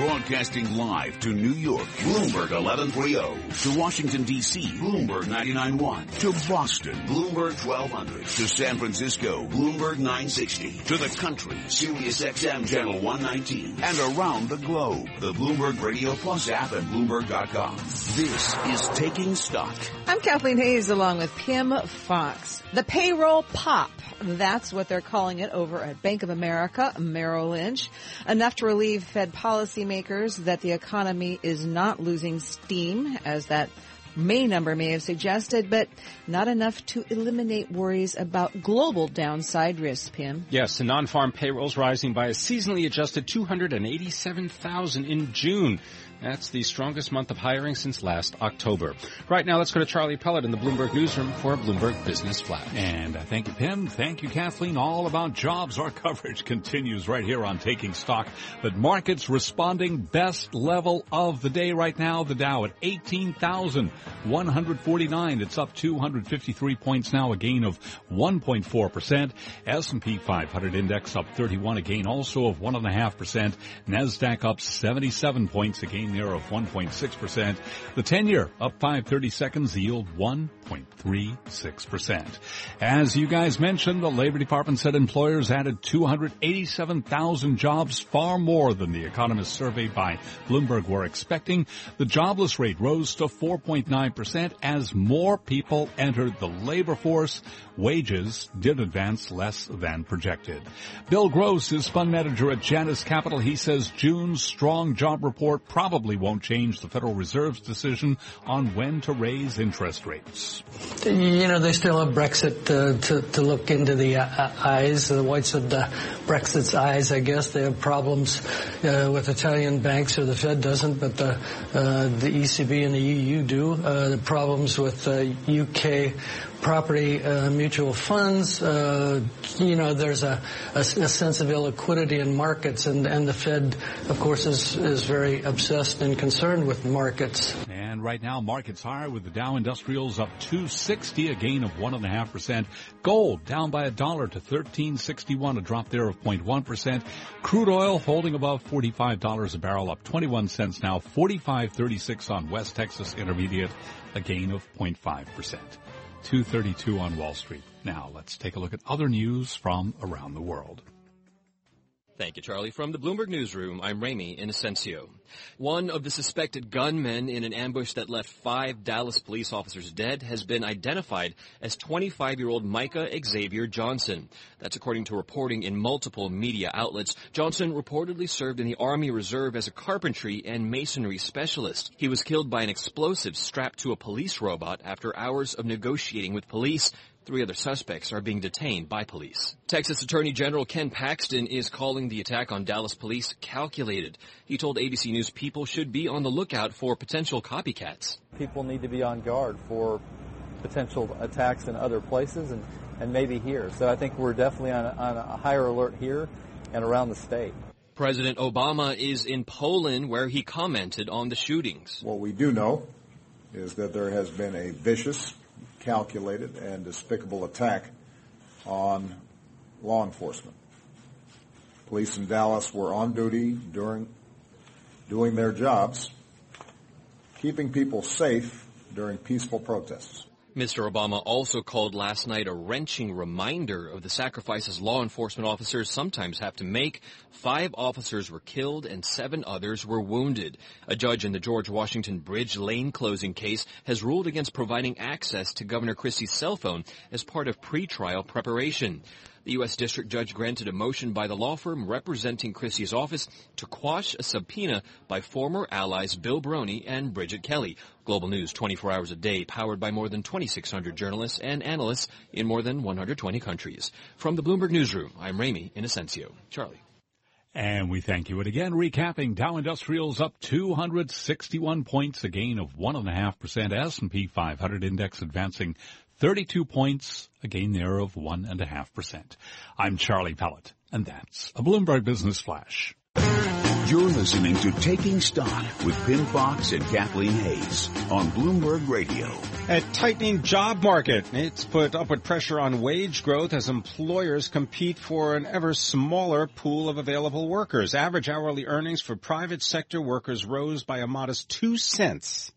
Broadcasting live to New York, Bloomberg 1130. To Washington, D.C., Bloomberg 99.1. To Boston, Bloomberg 1200. To San Francisco, Bloomberg 960. To the country, SiriusXM Channel 119. And around the globe, the Bloomberg Radio Plus app and Bloomberg.com. This is Taking Stock. I'm Kathleen Hayes along with Pim Fox. The payroll pop. That's what they're calling it over at Bank of America Merrill Lynch. Enough to relieve Fed policymakers that the economy is not losing steam, as that May number may have suggested, but not enough to eliminate worries about global downside risk, Pim. Yes, the non-farm payrolls rising by a seasonally adjusted 287,000 in June. That's the strongest month of hiring since last October. Right now, let's go to Charlie Pellet in the Bloomberg Newsroom for Bloomberg Business Flash. And thank you, Pim. Thank you, Kathleen. All about jobs. Our coverage continues right here on Taking Stock. But markets responding, best level of the day right now. The Dow at 18,149. It's up 253 points now, a gain of 1.4%. S&P 500 index up 31, a gain also of 1.5%. NASDAQ up 77 points, a gain there of 1.6%. The 10-year up 5/30 seconds, the yield 1.36%. As you guys mentioned, the Labor Department said employers added 287,000 jobs, far more than the economists surveyed by Bloomberg were expecting. The jobless rate rose to 4.9% as more people entered the labor force. Wages did advance less than projected. Bill Gross is fund manager at Janus Capital. He says June's strong job report probably won't change the Federal Reserve's decision on when to raise interest rates. You know, they still have Brexit to look into the eyes, the whites of the Brexit's eyes, I guess. They have problems with Italian banks, or the Fed doesn't, but the ECB and the EU do. The problems with UK property mutual funds. You know, there's a sense of illiquidity in markets, and the Fed, of course, is very obsessed and concerned with markets. And right now, markets higher with the Dow Industrials up 260, a gain of 1.5%. Gold down by $1 to $13.61, a drop there of 0.1%. Crude oil holding above $45 a barrel, up 21 cents now, $45.36 on West Texas Intermediate, a gain of 0.5%. 232 on Wall Street. Now let's take a look at other news from around the world. Thank you, Charlie. From the Bloomberg Newsroom, I'm Ramey Innocencio. One of the suspected gunmen in an ambush that left 5 Dallas police officers dead has been identified as 25-year-old Micah Xavier Johnson. That's according to reporting in multiple media outlets. Johnson reportedly served in the Army Reserve as a carpentry and masonry specialist. He was killed by an explosive strapped to a police robot after hours of negotiating with police. 3 other suspects are being detained by police. Texas Attorney General Ken Paxton is calling the attack on Dallas police calculated. He told ABC News people should be on the lookout for potential copycats. People need to be on guard for potential attacks in other places and maybe here. So I think we're definitely on a higher alert here and around the state. President Obama is in Poland, where he commented on the shootings. What we do know is that there has been a vicious, calculated and despicable attack on law enforcement. Police in Dallas were on duty during doing their jobs, keeping people safe during peaceful protests. Mr. Obama also called last night a wrenching reminder of the sacrifices law enforcement officers sometimes have to make. 5 officers were killed and 7 others were wounded. A judge in the George Washington Bridge lane closing case has ruled against providing access to Governor Christie's cell phone as part of pretrial preparation. The U.S. District Judge granted a motion by the law firm representing Christie's office to quash a subpoena by former allies Bill Baroni and Bridget Kelly. Global News 24 hours a day, powered by more than 2,600 journalists and analysts in more than 120 countries. From the Bloomberg Newsroom, I'm Ramey Innocencio. Charlie. And we thank you. And again, recapping, Dow Industrials up 261 points, a gain of 1.5%. S&P 500 index advancing 32 points, a gain there of 1.5%. I'm Charlie Pellet, and that's a Bloomberg Business Flash. You're listening to Taking Stock with Pim Fox and Kathleen Hayes on Bloomberg Radio. A tightening job market. It's put upward pressure on wage growth as employers compete for an ever smaller pool of available workers. Average hourly earnings for private sector workers rose by a modest 2 cents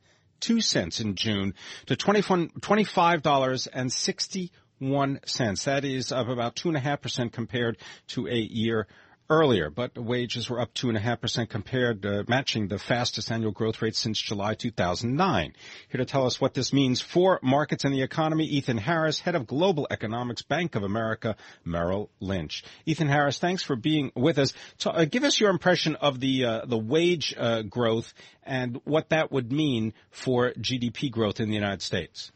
in June to $25.61. That is up about 2.5% compared to a year earlier, but wages were up 2.5% compared, matching the fastest annual growth rate since July 2009. Here to tell us what this means for markets and the economy, Ethan Harris, head of global economics, Bank of America, Merrill Lynch. Ethan Harris, thanks for being with us. So, give us your impression of the wage growth and what that would mean for GDP growth in the United States.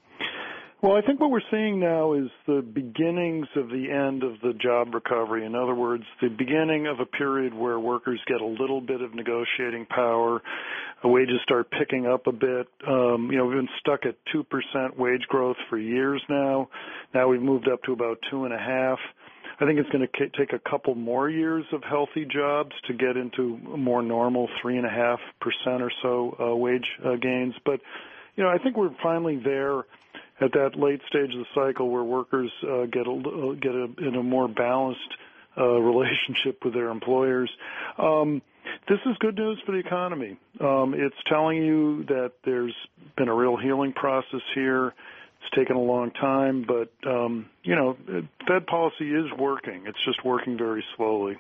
Well, I think what we're seeing now is the beginnings of the end of the job recovery. In other words, the beginning of a period where workers get a little bit of negotiating power, wages start picking up a bit. We've been stuck at 2% wage growth for years now. Now we've moved up to about 2.5%. I think it's going to take a couple more years of healthy jobs to get into a more normal 3.5% or so wage gains. But, I think we're finally there at that late stage of the cycle where workers get in a more balanced relationship with their employers. This is good news for the economy. It's telling you that there's been a real healing process here. It's taken a long time, but, Fed policy is working. It's just working very slowly.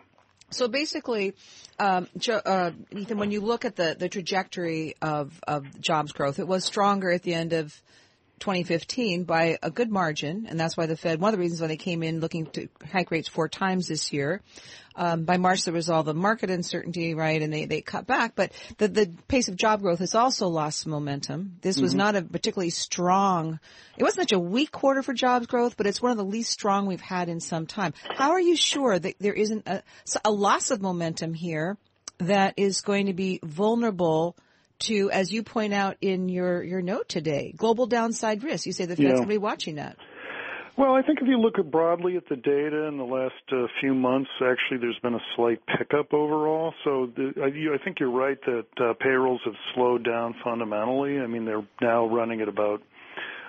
So basically, Ethan, when you look at the trajectory of jobs growth, it was stronger at the end of 2015 by a good margin, and that's why the Fed, one of the reasons why they came in looking to hike rates 4 times this year. By March, there was all the market uncertainty, right, and they cut back. But the pace of job growth has also lost some momentum. This was not a particularly strong – it wasn't such a weak quarter for jobs growth, but it's one of the least strong we've had in some time. How are you sure that there isn't a loss of momentum here that is going to be vulnerable to, as you point out in your note today, global downside risk? You say the Fed's going to be watching that. Well, I think if you look broadly at the data in the last few months, actually there's been a slight pickup overall. So I think you're right that payrolls have slowed down fundamentally. I mean, they're now running at about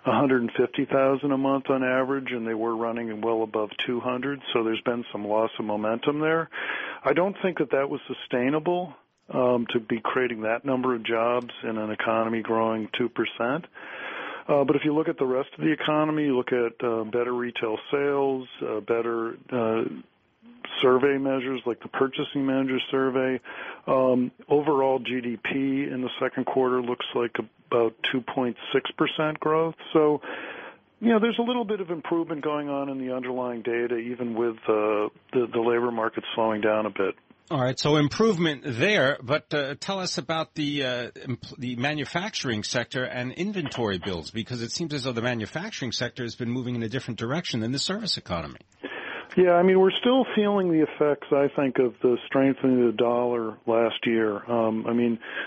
150,000 a month on average, and they were running well above 200. So there's been some loss of momentum there. I don't think that was sustainable. To be creating that number of jobs in an economy growing 2%. But if you look at the rest of the economy, you look at better retail sales, better survey measures like the Purchasing Manager Survey, overall GDP in the second quarter looks like about 2.6% growth. So, there's a little bit of improvement going on in the underlying data, even with the labor market slowing down a bit. All right, so improvement there, but tell us about the manufacturing sector and inventory builds, because it seems as though the manufacturing sector has been moving in a different direction than the service economy. Yeah, I mean, we're still feeling the effects, I think, of the strengthening of the dollar last year.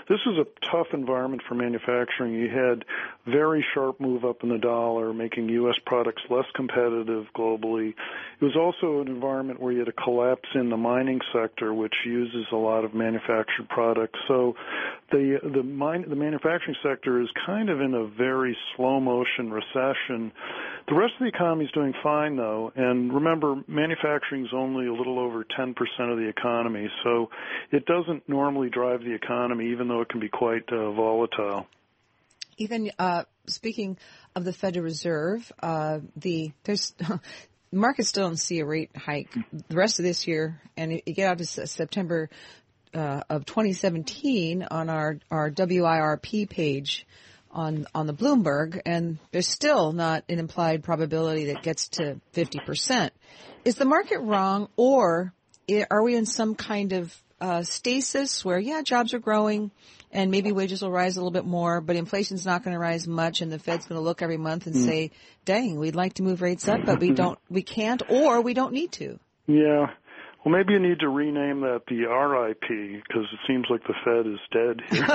This is a tough environment for manufacturing. You had very sharp move up in the dollar, making U.S. products less competitive globally. It was also an environment where you had a collapse in the mining sector, which uses a lot of manufactured products. So the manufacturing sector is kind of in a very slow motion recession. The rest of the economy is doing fine, though, and remember, manufacturing is only a little over 10% of the economy, so it doesn't normally drive the economy, even though it can be quite volatile. Even speaking of the Federal Reserve, there's markets still don't see a rate hike the rest of this year, and you get out to September of 2017 on our WIRP page on the Bloomberg, and there's still not an implied probability that gets to 50%. Is the market wrong, or are we in some kind of stasis where, jobs are growing and maybe wages will rise a little bit more, but inflation's not going to rise much, and the Fed's going to look every month and say, dang, we'd like to move rates up, but we can't, or we don't need to? Yeah. Well, maybe you need to rename that the RIP, because it seems like the Fed is dead here.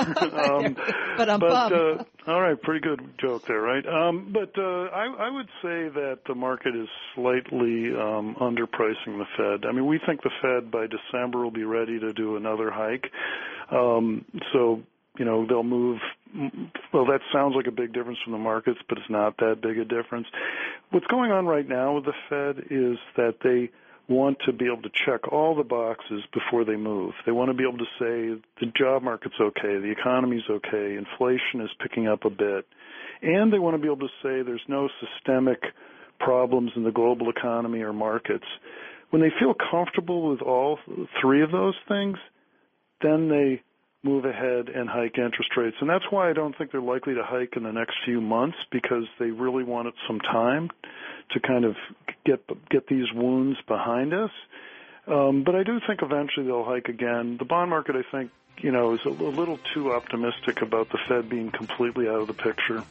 All right, pretty good joke there, right? I would say that the market is slightly underpricing the Fed. I mean, we think the Fed by December will be ready to do another hike. You know, they'll move. Well, that sounds like a big difference from the markets, but it's not that big a difference. What's going on right now with the Fed is that they want to be able to check all the boxes before they move. They want to be able to say the job market's okay, the economy's okay, inflation is picking up a bit, and they want to be able to say there's no systemic problems in the global economy or markets. When they feel comfortable with all three of those things, then they move ahead and hike interest rates. And that's why I don't think they're likely to hike in the next few months, because they really wanted some time to kind of get these wounds behind us. But I do think eventually they'll hike again. The bond market, I think, you know, is a little too optimistic about the Fed being completely out of the picture.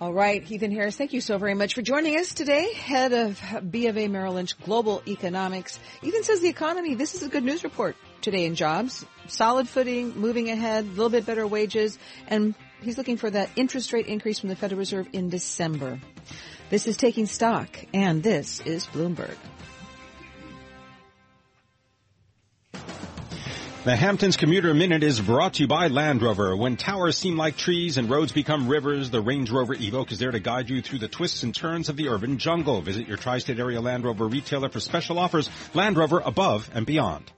All right, Ethan Harris, thank you so very much for joining us today, head of B of A Merrill Lynch Global Economics. Ethan says the economy, this is a good news report today in jobs. Solid footing, moving ahead, a little bit better wages, and he's looking for that interest rate increase from the Federal Reserve in December. This is Taking Stock, and this is Bloomberg. The Hamptons Commuter Minute is brought to you by Land Rover. When towers seem like trees and roads become rivers, the Range Rover Evoque is there to guide you through the twists and turns of the urban jungle. Visit your tri-state area Land Rover retailer for special offers. Land Rover, above and beyond.